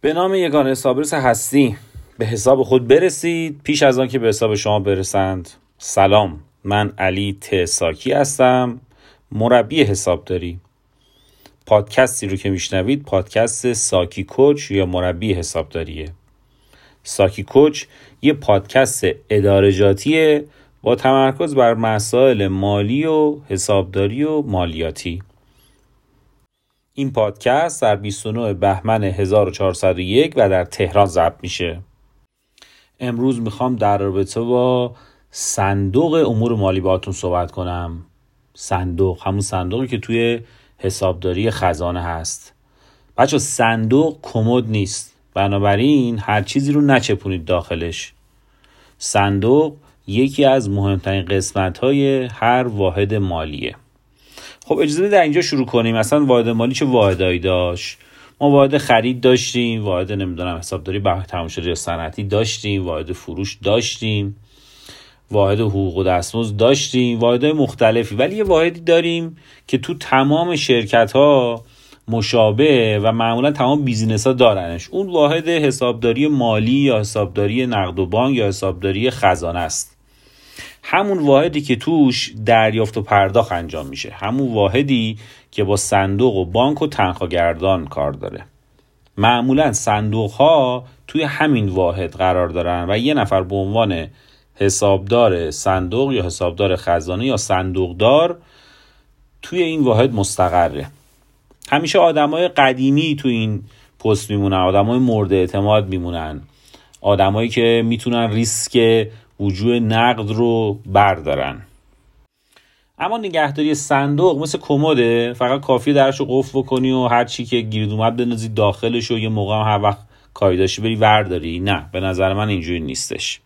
به نام یگانه حسابرس هستی به حساب خود برسید پیش از آن که به حساب شما برسند. سلام، من علی تساکی هستم، مربی حسابداری. پادکستی رو که میشنوید پادکست ساکی کوچ یا مربی حسابداریه. ساکی کوچ یه پادکست ادارجاتیه با تمرکز بر مسائل مالی و حسابداری و مالیاتی. این پادکست در 29 بهمن 1401 و در تهران ضبط میشه. امروز میخوام در رابطه با صندوق امور مالی باهاتون صحبت کنم. صندوق، همون صندوقی که توی حسابداری خزانه هست. بچه صندوق کمد نیست، بنابراین هر چیزی رو نچپونید داخلش. صندوق یکی از مهمترین قسمت‌های هر واحد مالیه. خب اجازه بدید در اینجا شروع کنیم. مثلا واحد مالی چه واحدایی داشت؟ ما واحد خرید داشتیم، واحد نمیدونم حسابداری بهره تمام‌شده یا صنعتی داشتیم، واحد فروش داشتیم، واحد حقوق و دستمزد داشتیم، واحدهای مختلفی. ولی یه واحدی داریم که تو تمام شرکت‌ها مشابه و معمولا تمام بیزینس‌ها دارنش. اون واحد حسابداری مالی یا حسابداری نقد و بانک یا حسابداری خزانه است. همون واحدی که توش دریافت و پرداخت انجام میشه، همون واحدی که با صندوق و بانک و تنخواگردان کار داره. معمولا صندوق ها توی همین واحد قرار دارن و یه نفر به عنوان حسابدار صندوق یا حسابدار خزانه یا صندوقدار توی این واحد مستقره. همیشه آدمای قدیمی توی این پست میمونن، آدمای مورد اعتماد میمونن، آدمایی که میتونن ریسک وجوه نقد رو بردارن. اما نگهداری صندوق مثل کموده، فقط کافیه درش رو قفل بکنی و هر چی که گیرد اومد بندازی داخلش و یه موقع هم هر وقت کاری داشتی بری ورداری. نه، به نظر من اینجوری نیستش.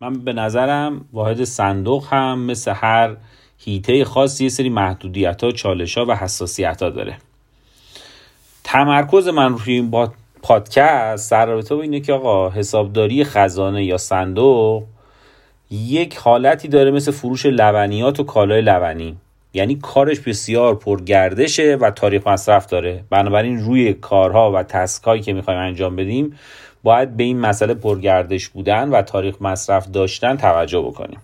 من به نظرم واحد صندوق هم مثل هر هیته خاصی یه سری محدودیت‌ها، چالش‌ها و حساسیت‌ها داره. تمرکز من روی این پادکست در رابطه با اینه که آقا حسابداری خزانه یا صندوق یک حالتی داره مثل فروش لبنیات و کالای لبنی، یعنی کارش بسیار پرگردشه و تاریخ مصرف داره. بنابراین روی کارها و تسکایی که میخوایم انجام بدیم باید به این مسئله پرگردش بودن و تاریخ مصرف داشتن توجه بکنیم.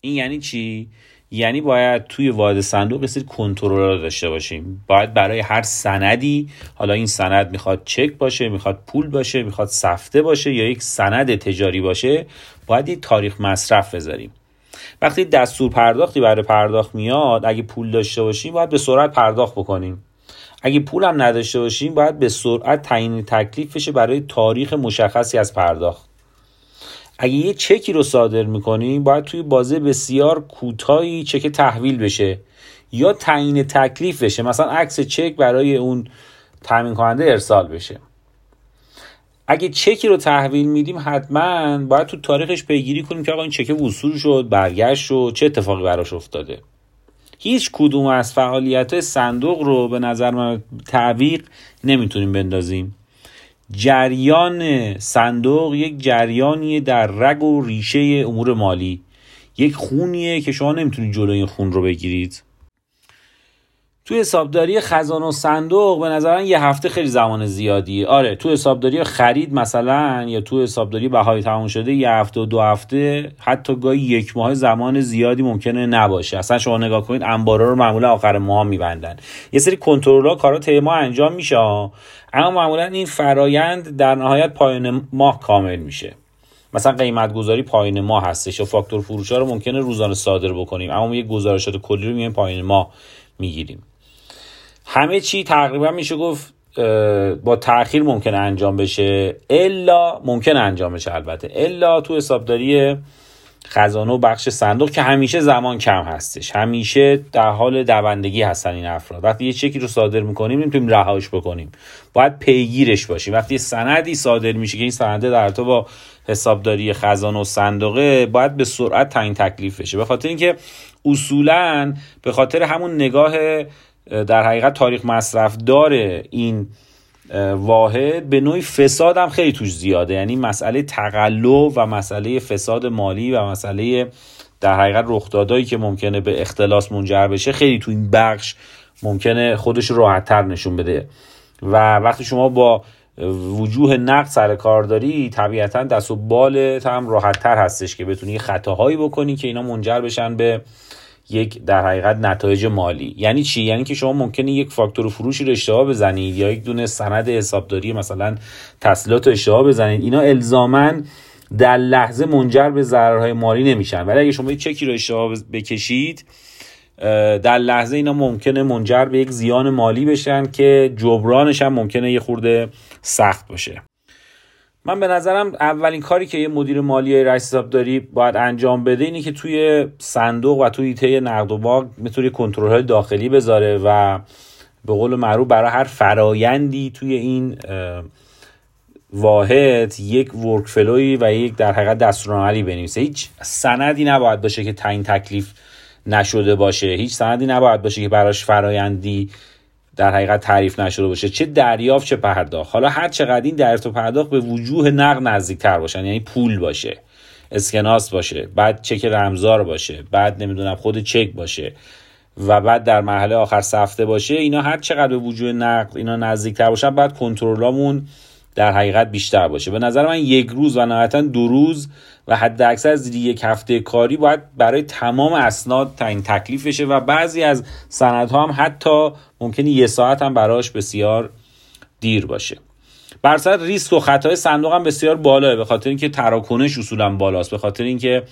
این یعنی چی؟ یعنی باید توی واحد صندوق بسیار کنترل‌ها داشته باشیم. باید برای هر سندی، حالا این سند میخواد چک باشه، میخواد پول باشه، میخواد سفته باشه یا یک سند تجاری باشه، باید یک تاریخ مصرف بذاریم. وقتی دستور پرداختی برای پرداخت میاد، اگه پول داشته باشیم باید به سرعت پرداخت بکنیم. اگه پول هم نداشته باشیم باید به سرعت تعیین تکلیف بشه برای تاریخ مشخصی از پرداخت. اگه یه چکی رو صادر میکنیم باید توی بازه بسیار کوتاهی چک تحویل بشه یا تعیین تکلیف بشه، مثلا عکس چک برای اون تامین کننده ارسال بشه. اگه چکی رو تحویل میدیم حتما باید تو تاریخش پیگیری کنیم که آقا این چک وصول شد، برگشت شد، چه اتفاقی براش افتاده. هیچ کدوم از فعالیت‌های صندوق رو به نظر من تعویق نمیتونیم بندازیم. جریان صندوق یک جریانیه در رگ و ریشه امور مالی، یک خونیه که شما نمیتونید جلوی این خون رو بگیرید. توی حسابداری خزانه و صندوق به نظرن یه هفته خیلی زمان زیادیه. آره، تو حسابداری خرید مثلا یا تو حسابداری بهای تموم شده یه هفته و دو هفته، حتی گاهی یک ماه زمان زیادی ممکنه نباشه. اصلا شما نگاه کنید انبارا رو معمولا آخر ماه میبندن. یه سری کنترل‌ها کارا طی ماه انجام میشه، اما معمولا این فرایند در نهایت پایان ماه کامل میشه. مثلا قیمت گذاری پایان ماه هستش و فاکتور فروش‌ها رو ممکنه روزانه صادر بکنیم، اما یه گزارشات کلی رو میایم پایان ماه میگیریم. همه چی تقریبا میشه گفت با تأخیر ممکنه انجام بشه، الا ممکنه انجام بشه البته الا تو حسابداری خزانه و بخش صندوق که همیشه زمان کم هستش، همیشه در حال دوندگی هستن این افراد. وقتی یه چکی رو صادر میکنیم نمیتونیم رهاش بکنیم، باید پیگیرش باشیم. وقتی سندی صادر میشه که این سنده در تو با حسابداری خزانه و صندوقه، باید به سرعت تعیین تکلیف بشه. به خاطر اینکه اصولاً به خاطر همون نگاه در حقیقت تاریخ مصرف داره این واحد، به نوعی فساد هم خیلی توش زیاده، یعنی مسئله تقلب و مسئله فساد مالی و مسئله در حقیقت رخدادایی که ممکنه به اختلاس منجر بشه خیلی تو این بخش ممکنه خودش راحت‌تر نشون بده. و وقتی شما با وجوه نقد سر کار داری، طبیعتا دست و بالت هم راحت‌تر هستش که بتونی خطاهایی بکنی که اینا منجر بشن به یک در حقیقت نتایج مالی. یعنی چی؟ یعنی که شما ممکنه یک فاکتور فروشی رو اشتباه بزنید یا یک دونه سند حسابداری مثلا تسهیلات رو اشتباه بزنید، اینا الزاماً در لحظه منجر به ضررهای مالی نمیشن، ولی اگه شما یک چکی رو اشتباه بکشید در لحظه اینا ممکنه منجر به یک زیان مالی بشن که جبرانش هم ممکنه یه خورده سخت باشه. من به نظرم اولین کاری که یه مدیر مالی رئیس حسابداری باید انجام بده اینه که توی صندوق و توی ایته نقد و باغ میتونه کنترل‌های داخلی بذاره و به قول معروف برای هر فرایندی توی این واحد یک ورکفلوی و یک در حقیقت دستورالعملی بنویسه. هیچ سندی نباید باشه که تعیین تکلیف نشده باشه، هیچ سندی نباید باشه که براش فرایندی در حقیقت تعریف نشده باشه، چه دریافت چه پرداخت. حالا هر چقدر این دریافت و پرداخت به وجوه نقد نزدیکتر باشن، یعنی پول باشه، اسکناس باشه، بعد چک رمزار باشه، بعد نمیدونم خود چک باشه و بعد در مرحله آخر سفته باشه، اینا هر چقدر به وجوه نقد اینا نزدیکتر باشن، بعد کنترلامون در حقیقت بیشتر باشه. به نظر من یک روز و نهایتا دو روز و حد اکثر زیر یک هفته کاری باید برای تمام اسناد تعیین تکلیف بشه و بعضی از سندها هم حتی ممکنه یه ساعت هم براش بسیار دیر باشه. بر سر ریسک و خطای صندوق هم بسیار بالاه، به خاطر اینکه تراکنش اصولا بالاست، به خاطر اینکه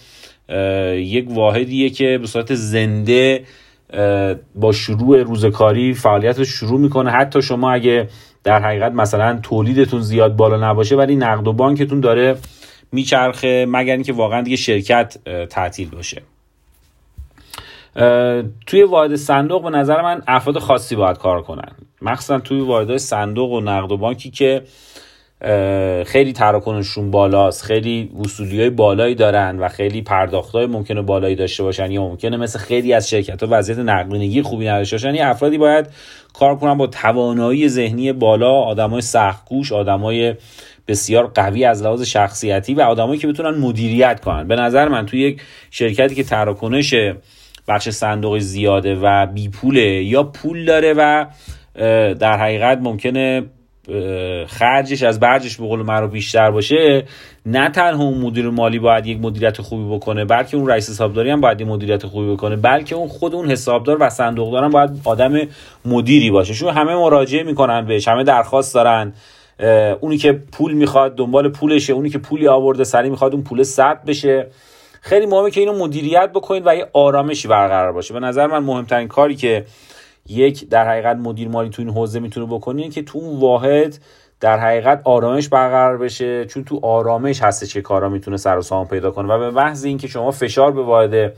یک واحدیه که به صورت زنده با شروع روز کاری فعالیت رو شروع میکنه. حتی شما اگه در حقیقت مثلا تولیدتون زیاد بالا نباشه ولی نقد و بانکتون داره میچرخه، مگر اینکه واقعا دیگه شرکت تعطیل باشه. توی واحد صندوق به نظر من افراد خاصی باید کار کنن، مخصوصا توی واحدهای صندوق و نقد و بانکی که خیلی تراکنششون بالاست، خیلی وصولی‌های بالایی دارن و خیلی پرداخت‌های ممکنه بالایی داشته باشن یا ممکنه مثل خیلی از شرکت‌ها وضعیت نقدینگی خوبی نداشته باشن. یعنی افرادی باید کار کنن با توانایی ذهنی بالا، آدمای سخت‌کوش، آدمای بسیار قوی از لحاظ شخصیتی و آدمایی که بتونن مدیریت کنن. به نظر من توی یک شرکتی که تراکنش بخش صندوقی زیاده و بی پوله یا پول داره و در حقیقت ممکنه خرجش از برجش به قول معروف بیشتر باشه، نه تنها اون مدیر مالی باید یک مدیریت خوبی بکنه، بلکه اون رئیس حسابداری هم باید یک مدیریت خوبی بکنه، بلکه اون خود اون حسابدار و صندوقدار هم باید آدم مدیری باشه. چون همه مراجعه میکنن بهش، همه درخواست دارن، اونی که پول میخواد دنبال پولشه، اونی که پولی آورده سری میخواد اون پول ثبت بشه. خیلی مهمه که اینو مدیریت بکنید و یه آرامشی برقرار باشه. به نظر من مهمترین کاری که یک در حقیقت مدیر مالی تو این حوزه میتونه بکنه که تو اون واحد در حقیقت آرامش برقرار بشه، چون تو آرامش هستش که کارا میتونه سر و سامان پیدا کنه. و به محض اینکه شما فشار به واحد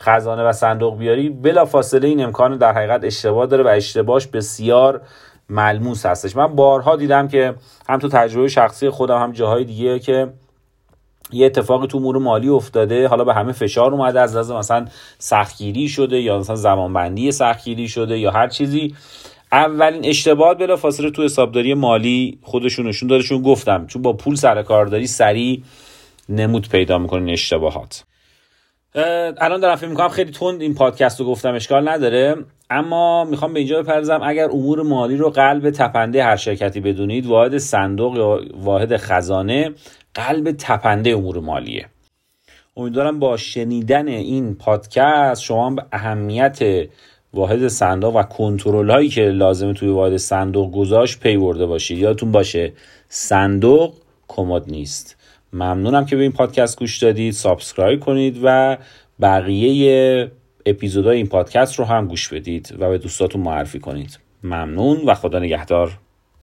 خزانه و صندوق بیاری، بلافاصله این امکان در حقیقت اشتباه داره و اشتباهش بسیار ملموس هستش. من بارها دیدم که هم تو تجربه شخصی خودم هم جاهای دیگه که یه اتفاقی تو امور مالی افتاده، حالا به همه فشار اومده، از لحاظ مثلا سختگیری شده یا مثلا زمانبندی سختگیری شده یا هر چیزی، اولین اشتباهات بلافاصله تو حسابداری مالی خودشون نشون داده. چون گفتم چون با پول سر کار داری، سریع نمود پیدا می‌کنین اشتباهات. الان دارم فکر می‌کنم خیلی تند این پادکست رو گفتم، اشکال نداره، اما میخوام به اینجا بپرزم. اگر امور مالی رو قلب تپنده هر شرکتی بدونید، واحد صندوق یا واحد خزانه قلب تپنده امور مالیه. امیدوارم با شنیدن این پادکست شما به اهمیت واحد صندوق و کنترل هایی که لازمه توی واحد صندوق گذاشت پی برده باشید. یادتون باشه صندوق کمد نیست. ممنونم که به این پادکست گوش دادید، سابسکرایب کنید و بقیه اپیزودهای این پادکست رو هم گوش بدید و به دوستاتون معرفی کنید. ممنون و خدا نگهدار.